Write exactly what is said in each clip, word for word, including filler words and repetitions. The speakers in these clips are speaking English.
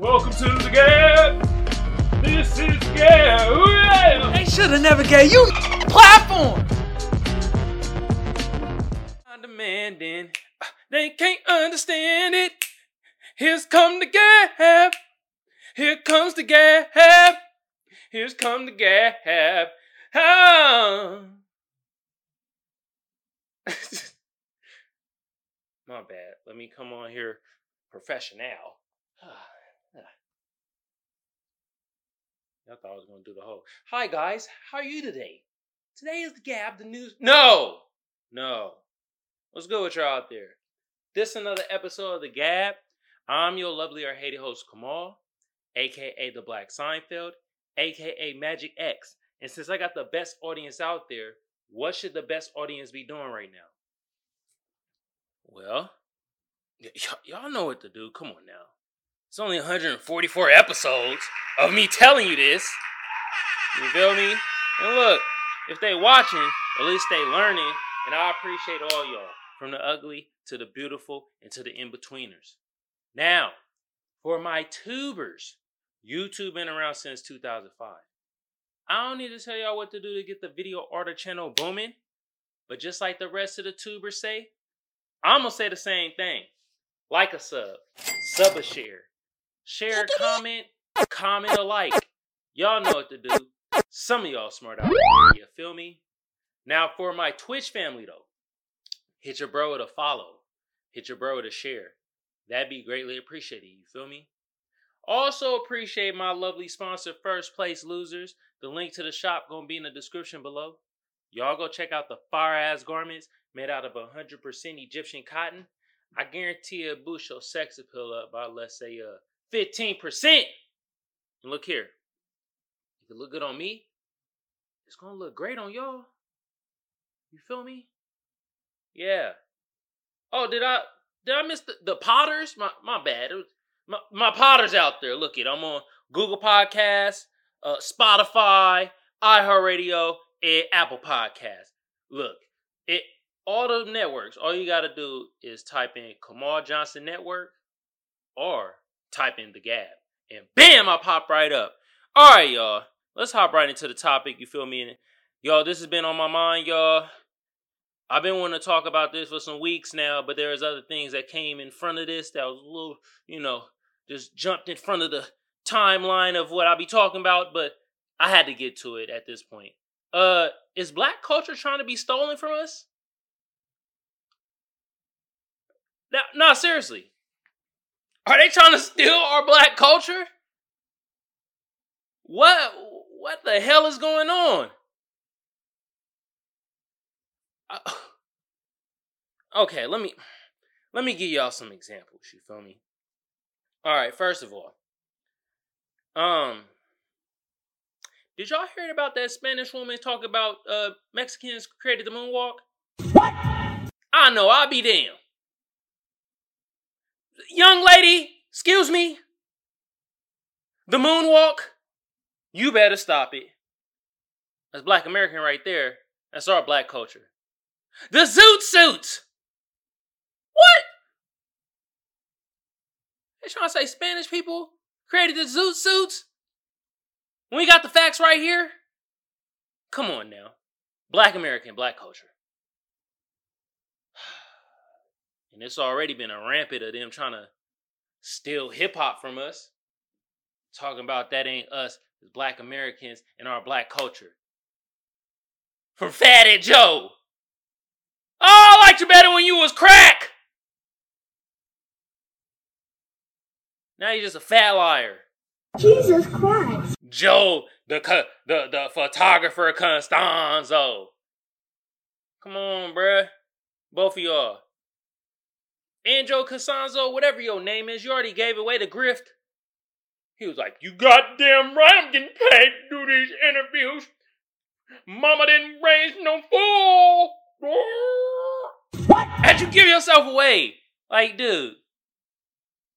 Welcome to the G A B. This is G A B. They should have never gave you platform. Demanding, they can't understand it. Here's come the G A B. Here comes the G A B. Here's come the G A B. Oh. My bad. Let me come on here professional. I thought I was going to do the whole. Hi guys, how are you today? Today is the G A B, the news. No! No. What's good with y'all out there? This is another episode of the G A B. I'm your lovely or hated host, Kamal, aka the Black Seinfeld, aka Magic X. And since I got the best audience out there, what should the best audience be doing right now? Well, y- y- y'all know what to do. Come on now. It's only one hundred forty-four episodes of me telling you this. You feel me? And look, if they watching, at least they learning. And I appreciate all y'all, from the ugly to the beautiful and to the in-betweeners. Now, for my tubers, YouTube been around since two thousand five. I don't need to tell y'all what to do to get the video order channel booming. But just like the rest of the tubers say, I'm going to say the same thing. Like a sub, sub a share. Share, comment, comment a like. Y'all know what to do. Some of y'all smart out there, you feel me? Now for my Twitch family though, hit your bro with a follow. Hit your bro with a share. That'd be greatly appreciated, you feel me? Also appreciate my lovely sponsor, First Place Losers. The link to the shop gonna be in the description below. Y'all go check out the fire-ass garments made out of one hundred percent Egyptian cotton. I guarantee it'll boost your sex appeal up by, let's say, uh, fifteen percent. And look here. If it look good on me, it's going to look great on y'all. You feel me? Yeah. Oh, did I did I miss the, the Potters? My my bad. It was, my, my Potters out there. Look it. I'm on Google Podcasts, uh, Spotify, iHeartRadio, and Apple Podcasts. Look, it... all the networks, all you got to do is type in Kamal Johnson Network or type in the G A B. And bam, I pop right up. All right, y'all. Let's hop right into the topic. You feel me? And y'all, this has been on my mind, y'all. I've been wanting to talk about this for some weeks now, but there's other things that came in front of this that was a little, you know, just jumped in front of the timeline of what I'll be talking about, but I had to get to it at this point. Uh, is black culture trying to be stolen from us? No, no, seriously. Are they trying to steal our black culture? What what the hell is going on? I, okay, let me let me give y'all some examples, you feel me? All right, first of all. Um Did y'all hear about that Spanish woman talk about uh Mexicans created the moonwalk? What? I know, I'll be damned. Young lady, excuse me, the moonwalk, you better stop it. That's black American right there. That's our black culture. The zoot suits. What? They trying to say Spanish people created the zoot suits? We got the facts right here? Come on now. Black American, black culture. And it's already been a rampant of them trying to steal hip-hop from us. Talking about that ain't us, it's black Americans and our black culture. From Fatty Joe. Oh, I liked you better when you was crack. Now you're just a fat liar. Jesus Christ. Joe, the co- the, the photographer Constanzo. Come on, bruh. Both of y'all. Anjo, Casanzo, whatever your name is, you already gave away the grift. He was like, you goddamn right I'm getting paid to do these interviews. Mama didn't raise no fool. What? How'd you give yourself away? Like, dude.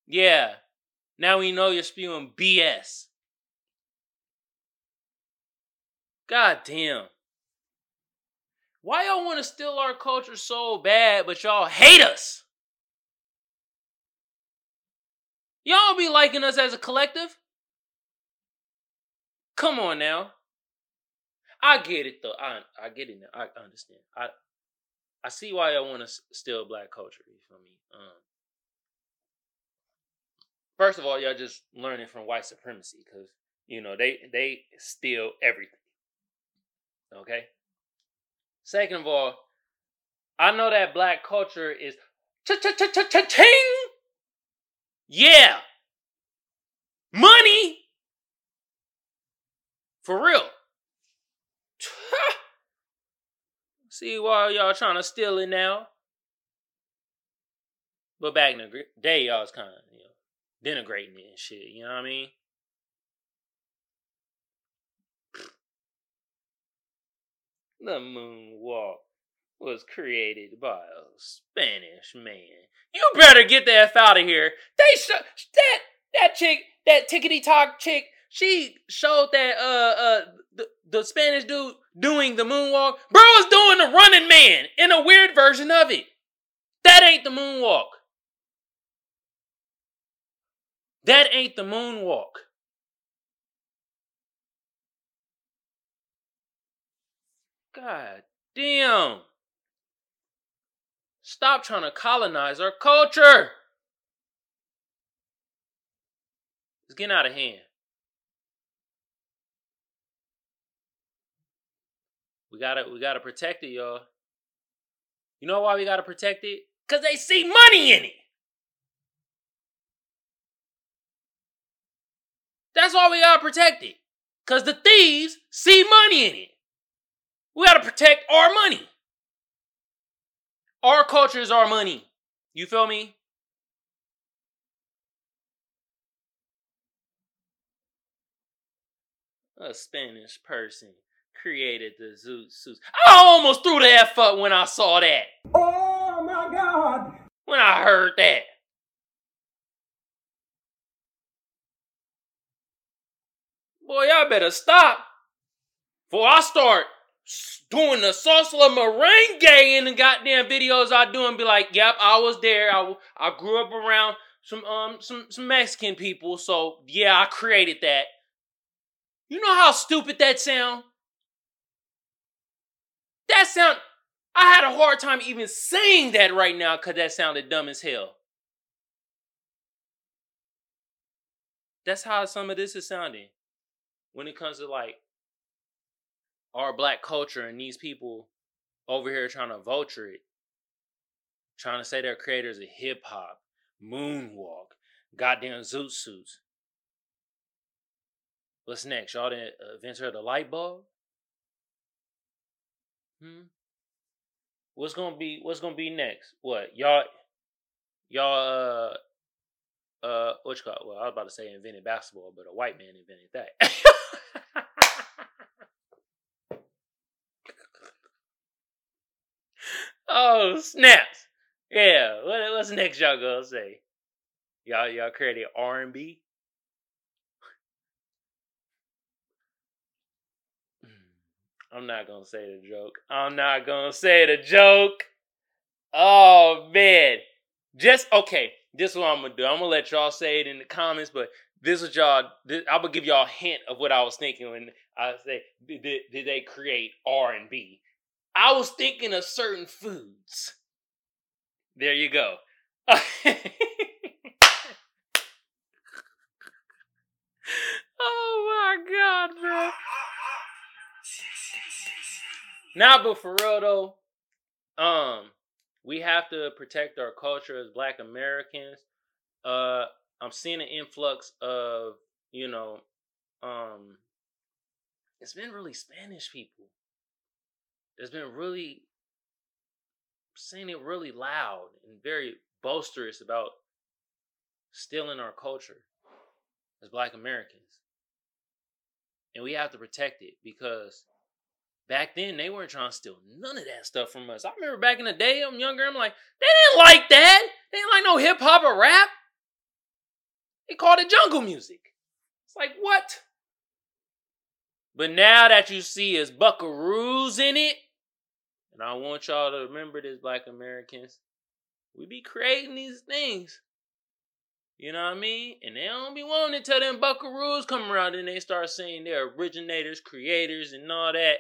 Yeah. Now we know you're spewing B S. Goddamn. Why y'all want to steal our culture so bad, but y'all hate us? Y'all be liking us as a collective. Come on now. I get it though. I I get it now. I understand. I I see why y'all want to steal black culture. You feel me? Um, first of all, y'all just learning from white supremacy because you know they they steal everything. Okay. Second of all, I know that black culture is cha cha cha cha cha ting. Yeah. Money. For real. See why y'all trying to steal it now. But back in the day, y'all was kind of, you know, denigrating it and shit. You know what I mean? The Moonwalk was created by a Spanish man. You better get the F out of here. They sh- that that chick, that tickety-tock chick, she showed that uh uh the, the Spanish dude doing the moonwalk. Bro is doing the running man in a weird version of it. That ain't the moonwalk. That ain't the moonwalk. God damn. Stop trying to colonize our culture. It's getting out of hand. We gotta, we gotta protect it, y'all. You know why we gotta protect it? Cause they see money in it. That's why we gotta protect it. Cause the thieves see money in it. We gotta protect our money. Our culture is our money. You feel me? A Spanish person created the zoot suits. I almost threw the F up when I saw that. Oh my God. When I heard that. Boy, y'all better stop before I start doing the salsa merengue in the goddamn videos I do and be like, yep, I was there. I, I grew up around some um some, some Mexican people, so yeah, I created that. You know how stupid that sound? That sound, I had a hard time even saying that right now because that sounded dumb as hell. That's how some of this is sounding when it comes to like our black culture and these people over here trying to vulture it. Trying to say they're creators of hip hop, moonwalk, goddamn zoot suits. What's next? Y'all the inventor of the light bulb? Hmm? What's gonna be what's gonna be next? What? Y'all y'all uh uh what you call it? Well, I was about to say invented basketball, but a white man invented that. Oh, snaps. Yeah, what, what's next y'all gonna say? Y'all y'all created R and B? I'm not gonna say the joke. I'm not gonna say the joke. Oh, man. Just, okay, this is what I'm gonna do. I'm gonna let y'all say it in the comments, but this is y'all, this, I'm gonna give y'all a hint of what I was thinking when I say, did, did they create R and B? I was thinking of certain foods. There you go. Oh my God, bro. Nah, but for real though, um, we have to protect our culture as Black Americans. Uh, I'm seeing an influx of, you know, um, it's been really Spanish people. It's been really saying it really loud and very boisterous about stealing our culture as Black Americans. And we have to protect it because back then, they weren't trying to steal none of that stuff from us. I remember back in the day, I'm younger, I'm like, they didn't like that. They didn't like no hip-hop or rap. They called it jungle music. It's like, what? But now that you see is buckaroos in it, and I want y'all to remember this, Black Americans, we be creating these things. You know what I mean? And they don't be wanting to tell them buckaroos come around and they start saying they're originators, creators, and all that.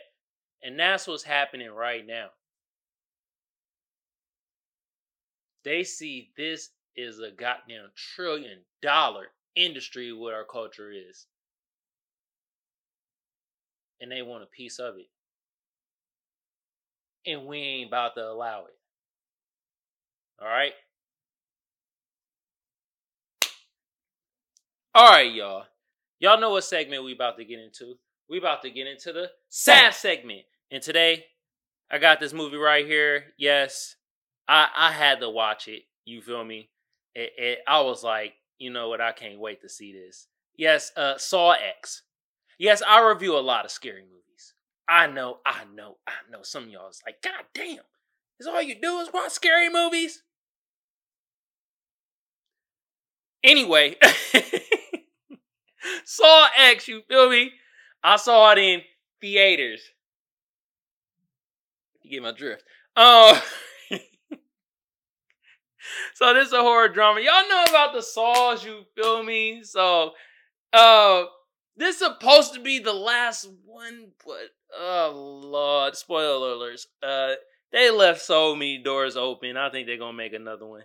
And that's what's happening right now. They see this is a goddamn trillion dollar industry, what our culture is. And they want a piece of it. And we ain't about to allow it. All right? All right, y'all. Y'all know what segment we about to get into. We about to get into the S A S segment. And today, I got this movie right here. Yes, I, I had to watch it. You feel me? It, it, I was like, you know what? I can't wait to see this. Yes, uh, Saw X. Yes, I review a lot of scary movies. I know, I know, I know. Some of y'all is like, God damn, is all you do is watch scary movies? Anyway... Saw X, you feel me? I saw it in theaters. You get my drift. Um, so this is a horror drama. Y'all know about the Saws, you feel me? So uh, this is supposed to be the last one, but oh Lord, spoiler alerts. Uh, they left so many doors open. I think they're going to make another one.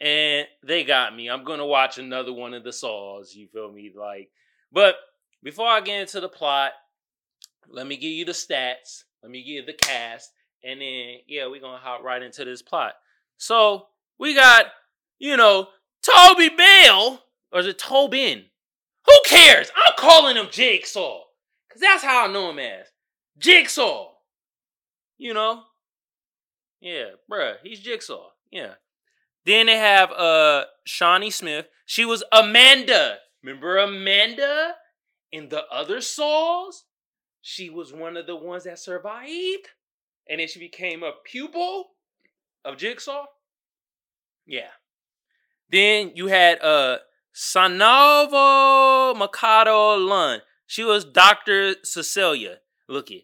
And they got me. I'm going to watch another one of the Saws, you feel me? Like, but before I get into the plot, let me give you the stats. Let me give you the cast. And then, yeah, we're going to hop right into this plot. So we got, you know, Toby Bell. Or is it Tobin? Who cares? I'm calling him Jigsaw. Because that's how I know him as. Jigsaw. You know? Yeah, bruh. He's Jigsaw. Yeah. Then they have uh, Shawnee Smith. She was Amanda. Remember Amanda in the other Saws? She was one of the ones that survived. And then she became a pupil of Jigsaw. Yeah. Then you had uh, Synnøve Macody Lund. She was Doctor Cecilia. Look it.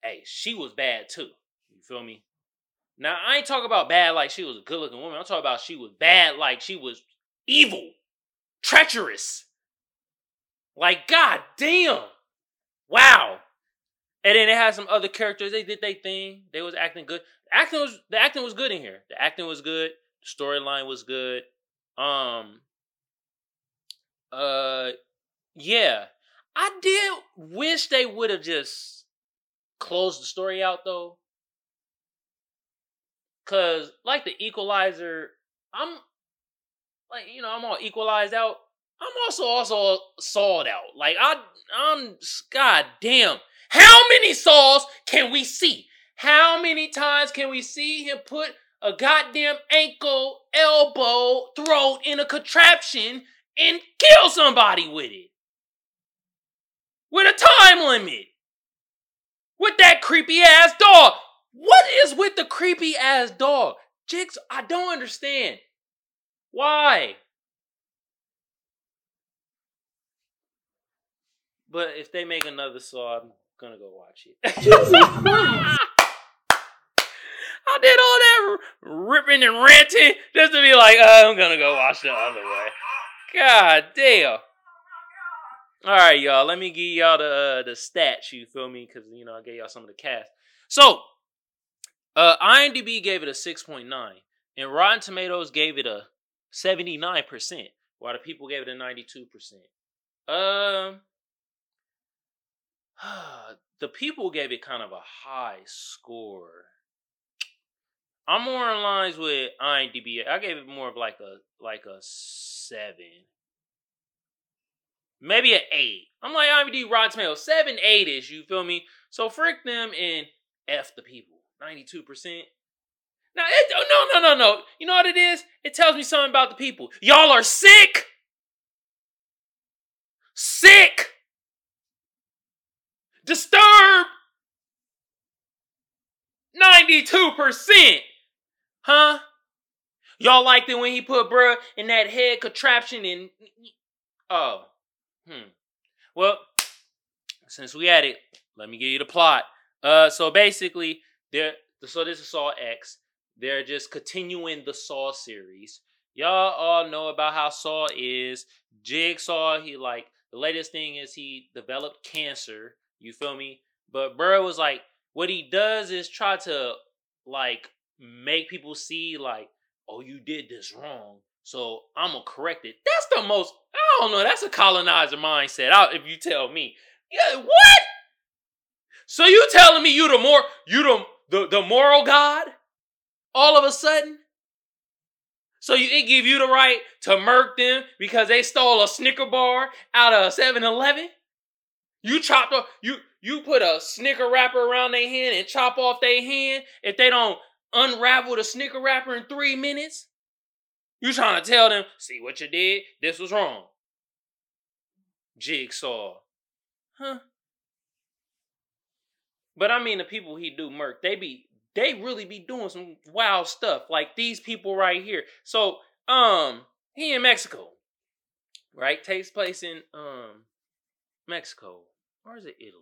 Hey, she was bad too. You feel me? Now, I ain't talking about bad like she was a good-looking woman. I'm talking about she was bad like she was evil, treacherous. Like, god damn. Wow. And then they had some other characters. They did their thing. They was acting good. Acting was the acting was good in here. The acting was good. The storyline was good. Um. Uh. Yeah. I did wish they would have just closed the story out, though. Cause like the Equalizer, I'm like, you know, I'm all equalized out. I'm also also sawed out. Like I, I'm goddamn. How many saws can we see? How many times can we see him put a goddamn ankle, elbow, throat in a contraption and kill somebody with it? With a time limit. With that creepy ass dog. What is with the creepy ass dog? Jigs, I don't understand. Why? But if they make another Saw, I'm gonna go watch it. I did all that ripping and ranting just to be like, oh, I'm gonna go watch the other way. God damn. All right, y'all. Let me give y'all the, uh, the stats, you feel me? Because, you know, I gave y'all some of the cast. So, Uh, IMDb gave it a six point nine, and Rotten Tomatoes gave it a seventy-nine percent, while the people gave it a ninety-two percent. Um, uh, the people gave it kind of a high score. I'm more in lines with IMDb. I gave it more of like a like a seven, maybe an eight. I'm like IMDb, Rotten Tomatoes, seven, eight-ish. You feel me? So frick them and F the people. Ninety-two percent. Now, it, no, no, no, no. You know what it is? It tells me something about the people. Y'all are sick, sick, disturbed. Ninety-two percent, huh? Y'all liked it when he put bruh in that head contraption and oh, hmm. Well, since we had it, let me give you the plot. Uh, so basically. They're, so this is Saw X. They're just continuing the Saw series. Y'all all know about how Saw is. Jigsaw, he like, the latest thing is he developed cancer. You feel me? But bro was like, what he does is try to like make people see like, oh, you did this wrong, so I'm gonna correct it. That's the most, I don't know, that's a colonizer mindset, I, if you tell me. Yeah, what? So you telling me you the more, you the, the, the moral god? All of a sudden? So you, it give you the right to murk them because they stole a Snicker bar out of seven eleven? You chopped off, you, you put a Snicker wrapper around their hand and chop off their hand if they don't unravel the Snicker wrapper in three minutes? You trying to tell them, see what you did? This was wrong. Jigsaw. Huh? But I mean, the people he do murk, they be, they really be doing some wild stuff, like these people right here. So, um, he in Mexico, right? Takes place in, um, Mexico. Or is it Italy?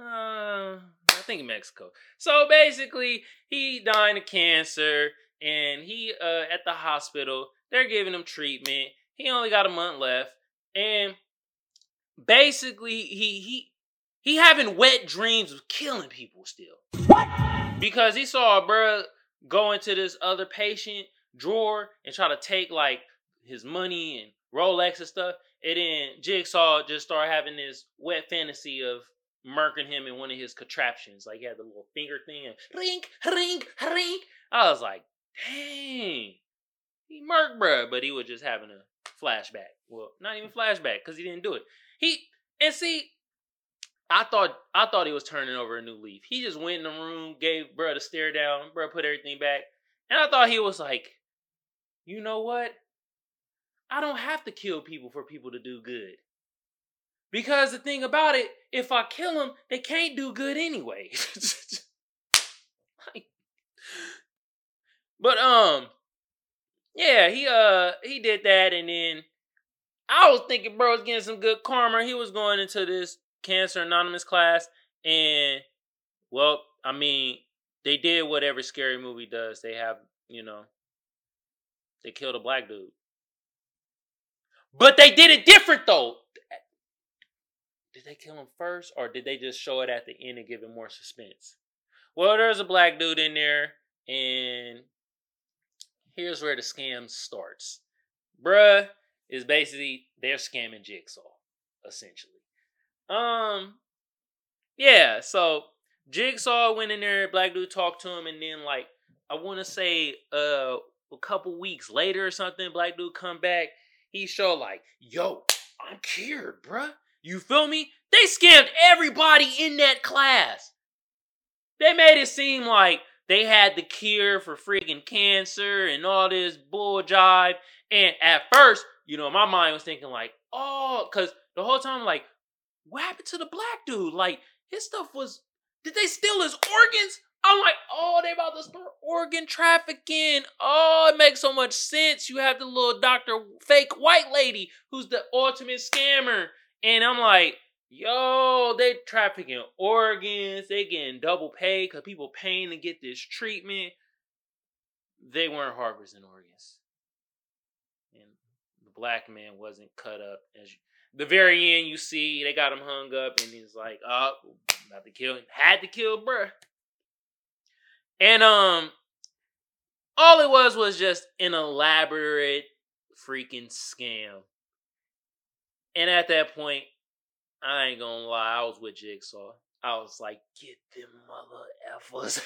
Uh, I think Mexico. So basically, he dying of cancer, and he, uh, at the hospital, they're giving him treatment. He only got a month left, and basically, he, he, he having wet dreams of killing people still. What? Because he saw a bruh go into this other patient drawer and try to take like his money and Rolex and stuff. And then Jigsaw just started having this wet fantasy of murking him in one of his contraptions. Like he had the little finger thing and ring, ring, ring. I was like, dang, he murked bruh. But he was just having a flashback. Well, not even flashback because he didn't do it. He, and see, I thought I thought he was turning over a new leaf. He just went in the room, gave bro the stare down, bro put everything back. And I thought he was like, you know what? I don't have to kill people for people to do good. Because the thing about it, if I kill them, they can't do good anyway. But um yeah, he uh he did that, and then I was thinking bro was getting some good karma. He was going into this Cancer Anonymous class, and well, I mean, they did what every scary movie does. They have, you know, they killed a black dude, but they did it different though. Did they kill him first, or did they just show it at the end and give it more suspense? Well, there's a black dude in there, and here's where the scam starts. Bruh is basically they're scamming Jigsaw, essentially. Um, yeah, so Jigsaw went in there, black dude talked to him, and then like, I want to say, uh, a couple weeks later or something, black dude come back, he showed like, yo, I'm cured, bruh. You feel me? They scammed everybody in that class. They made it seem like they had the cure for freaking cancer and all this bull jive, and at first, you know, my mind was thinking like, oh, cause the whole time, like, what happened to the black dude? Like, his stuff was... Did they steal his organs? I'm like, oh, they about to start organ trafficking. Oh, it makes so much sense. You have the little doctor, fake white lady, who's the ultimate scammer. And I'm like, yo, they trafficking organs. They getting double pay because people paying to get this treatment. They weren't harvesting organs. And the black man wasn't cut up as... You- The very end, you see, they got him hung up, and he's like, oh, about to kill him. Had to kill bruh. And um, all it was was just an elaborate freaking scam. And at that point, I ain't gonna lie, I was with Jigsaw. I was like, get them mother effers.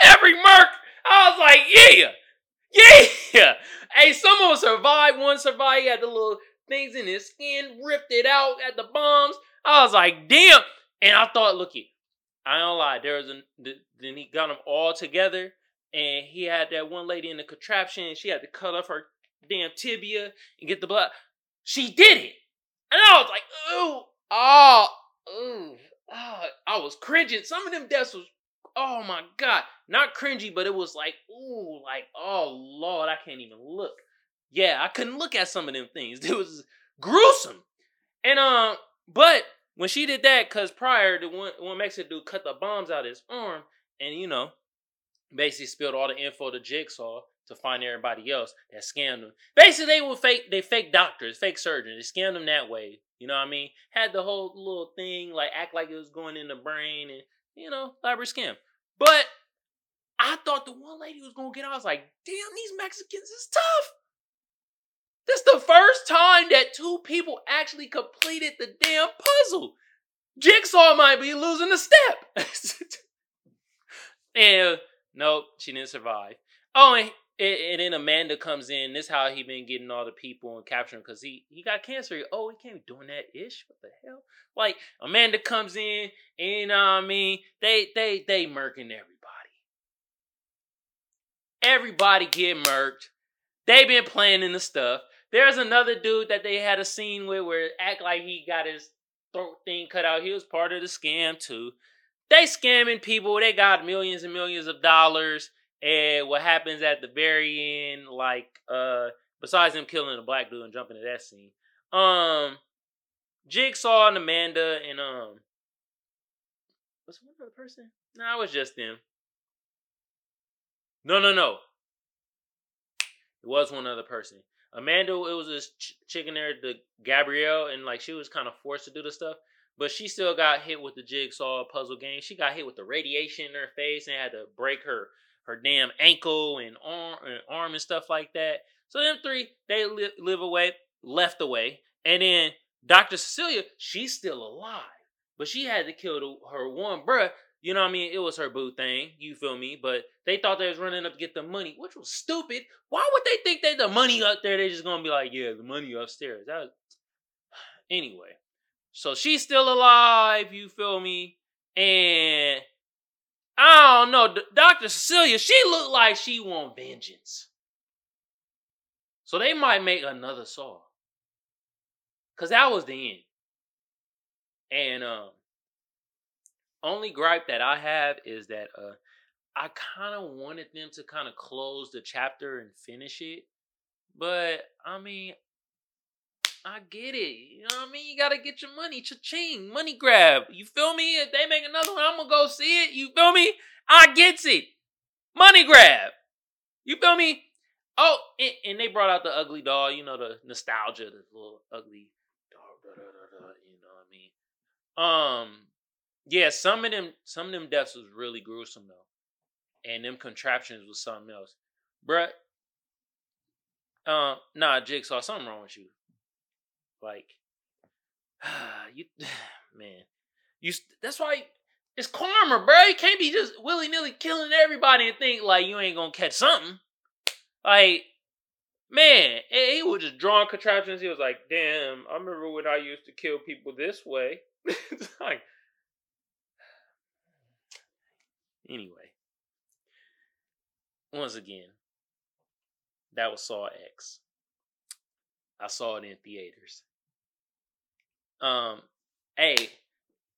Every merc! I was like, yeah, yeah. Hey, someone survived. One survived. He had the little things in his skin, ripped it out at the bombs. I was like, damn. And I thought, look it, I don't lie. There was a, then he got them all together, and he had that one lady in the contraption, and she had to cut off her damn tibia and get the blood. She did it. And I was like, ooh, oh, ooh. Oh. I was cringing. Some of them deaths was, oh my God, not cringy, but it was like, ooh, like, oh Lord, I can't even look. Yeah, I couldn't look at some of them things. It was gruesome. And, um, uh, but When she did that, because prior, the one, one Mexican dude cut the bombs out of his arm and, you know, basically spilled all the info to Jigsaw to find everybody else that scammed them. Basically, they were fake, they fake doctors, fake surgeons. They scammed them that way. You know what I mean? Had the whole little thing, like, act like it was going in the brain and, you know, cyber scam. But I thought the one lady was going to get out. I was like, damn, these Mexicans is tough. This is the first time that two people actually completed the damn puzzle. Jigsaw might be losing a step. And nope, she didn't survive. Oh, and, and then Amanda comes in. This is how he been getting all the people and capturing because he, he got cancer. Oh, he can't be doing that ish. What the hell? Like, Amanda comes in, and you know what I mean? They, they, they murking everybody. Everybody get murked. They been playing in the stuff. There's another dude that they had a scene with where it act like he got his throat thing cut out. He was part of the scam too. They scamming people. They got millions and millions of dollars. And what happens at the very end, like, uh, besides them killing the black dude and jumping to that scene, um, Jigsaw and Amanda and, um, was it one other person? No, it was just them. No, no, no. It was one other person. Amanda, it was this ch- chick in there, the Gabrielle, and like she was kind of forced to do the stuff, but she still got hit with the Jigsaw puzzle game. She got hit with the radiation in her face and had to break her her damn ankle and arm and, arm and stuff like that. So them three, they li- live away, left away, and then Doctor Cecilia, she's still alive, but she had to kill the, her one bruh. You know what I mean? It was her boo thing. You feel me? But they thought they was running up to get the money, which was stupid. Why would they think that the money up there? They're just going to be like, yeah, the money upstairs. That was... Anyway. So she's still alive. You feel me? And I don't know. Doctor Cecilia, she looked like she want vengeance. So they might make another Saw. Because that was the end. And, um. only gripe that I have is that uh, I kind of wanted them to kind of close the chapter and finish it. But, I mean, I get it. You know what I mean? You got to get your money. Cha-ching. Money grab. You feel me? If they make another one, I'm going to go see it. You feel me? I gets it. Money grab. You feel me? Oh, and, and they brought out the ugly doll. You know, the nostalgia, the little ugly doll. Da, da, da, da, you know what I mean? Um... Yeah, some of them some of them deaths was really gruesome though. And them contraptions was something else. Bruh. Um, nah, Jigsaw, something wrong with you. Like you man. You that's why it's karma, bruh. You can't be just willy-nilly killing everybody and think like you ain't gonna catch something. Like, man, he was just drawing contraptions. He was like, damn, I remember when I used to kill people this way. It's like anyway, once again, that was Saw X. I saw it in theaters. Um, hey,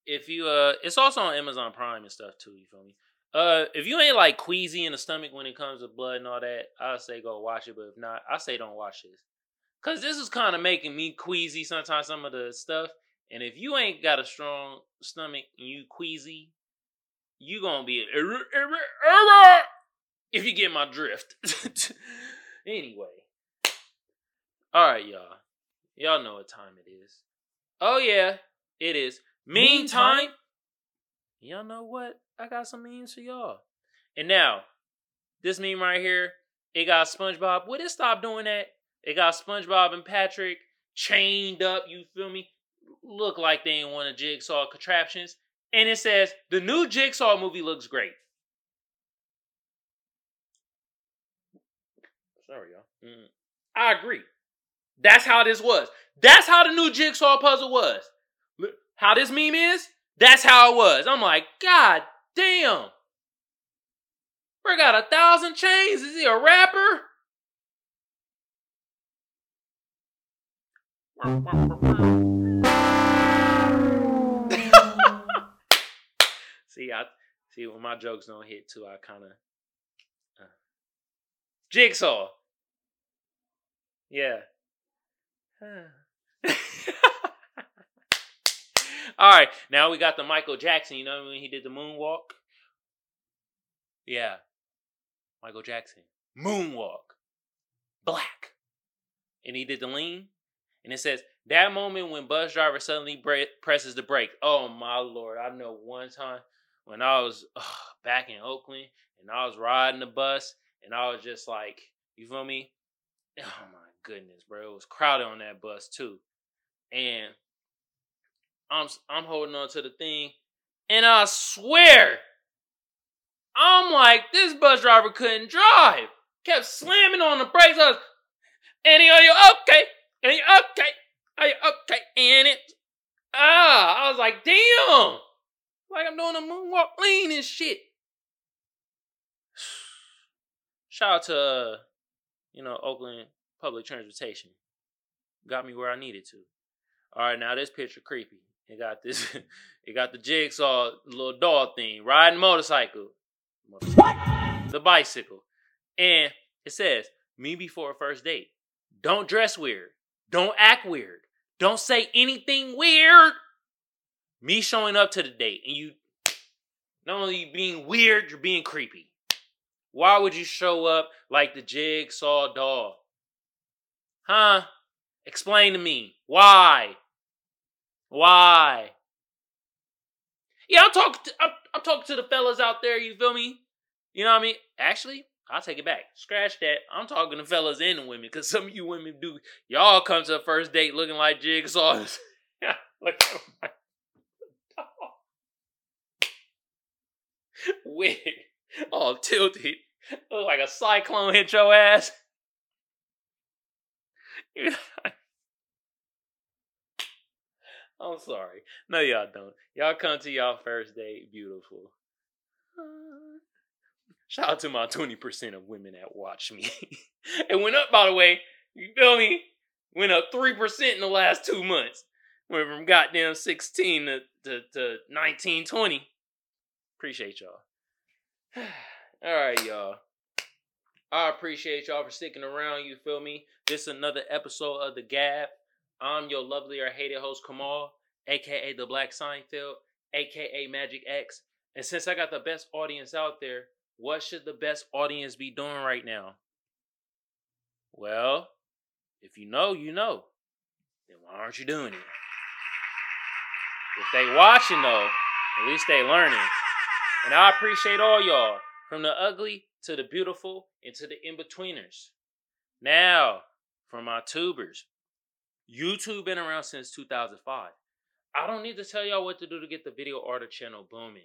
if you uh, it's also on Amazon Prime and stuff too. You feel me? Uh, if you ain't like queasy in the stomach when it comes to blood and all that, I say go watch it. But if not, I say don't watch this, cause this is kind of making me queasy sometimes. Some of the stuff, and if you ain't got a strong stomach and you queasy, you gonna be an error, error, error if you get my drift. Anyway. Alright, y'all. Y'all know what time it is. Oh, yeah. It is. Meantime. Meantime. Y'all know what? I got some memes for y'all. And now, this meme right here, it got SpongeBob. Would it stop doing that? It got SpongeBob and Patrick chained up, you feel me? Look like they ain't want a Jigsaw contraptions. And it says, the new Jigsaw movie looks great. Sorry, y'all. Mm. I agree. That's how this was. That's how the new Jigsaw puzzle was. How this meme is, that's how it was. I'm like, God damn. We got a thousand chains. Is he a rapper? See, I see when my jokes don't hit too, I kind of uh. Jigsaw. Yeah. Huh. All right, now we got the Michael Jackson. You know when he did the moonwalk? Yeah, Michael Jackson. Moonwalk. Black. And he did the lean. And it says, that moment when bus driver suddenly bre- presses the brake. Oh, my Lord. I know one time when I was ugh, back in Oakland and I was riding the bus and I was just like, you feel me? Oh, my goodness, bro. It was crowded on that bus, too. And I'm, I'm holding on to the thing. And I swear, I'm like, this bus driver couldn't drive. Kept slamming on the brakes. I was, Annie, are you okay? Are you okay? Are you okay? And it, ah, I was like, damn, like I'm doing a moonwalk lean and shit. Shout out to, uh, you know, Oakland public transportation. Got me where I needed to. All right, now this picture creepy. It got this, it got the jigsaw little doll thing riding motorcycle. What? The bicycle, and it says, "Me before a first date. Don't dress weird. Don't act weird. Don't say anything weird." Me showing up to the date and you, not only you being weird, you're being creepy. Why would you show up like the jigsaw doll? Huh? Explain to me. Why? Why? Yeah, I'm talking to, I'm, I'm talking to the fellas out there, you feel me? You know what I mean? Actually, I'll take it back. Scratch that. I'm talking to fellas and the women, because some of you women do. Y'all come to a first date looking like jigsaws. Look at my dog. Wig. All tilted. Look like a cyclone hit your ass. I'm sorry. No, y'all don't. Y'all come to y'all first date beautiful. Shout out to my twenty percent of women that watch me. It went up, by the way. You feel me? Went up three percent in the last two months. Went from goddamn sixteen to, to, to nineteen, twenty. Appreciate y'all. All right, y'all. I appreciate y'all for sticking around. You feel me? This is another episode of The G A B. I'm your lovely or hated host, Kamal, a k a. The Black Seinfeld, a k a. Magic X. And since I got the best audience out there, what should the best audience be doing right now? Well, if you know, you know. Then why aren't you doing it? If they watching though, at least they learning. And I appreciate all y'all, from the ugly to the beautiful and to the in-betweeners. Now, for my tubers. YouTube been around since two thousand five. I don't need to tell y'all what to do to get the video art channel booming.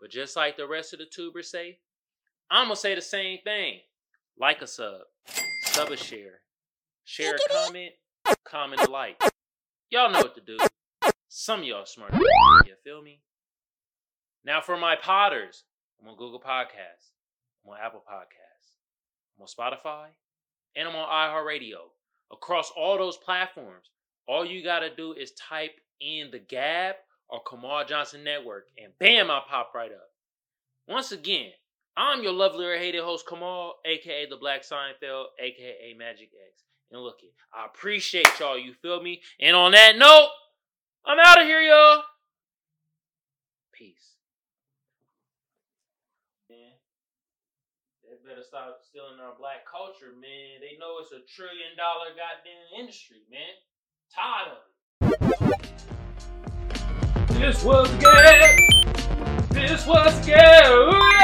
But just like the rest of the tubers say, I'm going to say the same thing. Like a sub, sub a share, share a comment, comment a like. Y'all know what to do. Some of y'all smart. You feel me? Now for my podders, I'm on Google Podcasts, I'm on Apple Podcasts, I'm on Spotify, and I'm on iHeartRadio. Across all those platforms, all you got to do is type in The G A B or Kamal Johnson Network, and bam, I pop right up. Once again, I'm your lovely or hated host, Kamal, a k a. The Black Seinfeld, a k a. Magic X. And look it, I appreciate y'all, you feel me? And on that note, I'm out of here, y'all. Peace. Man, they better stop stealing our black culture, man. They know it's a trillion dollar goddamn industry, man. Tired of it. This was good. This was good.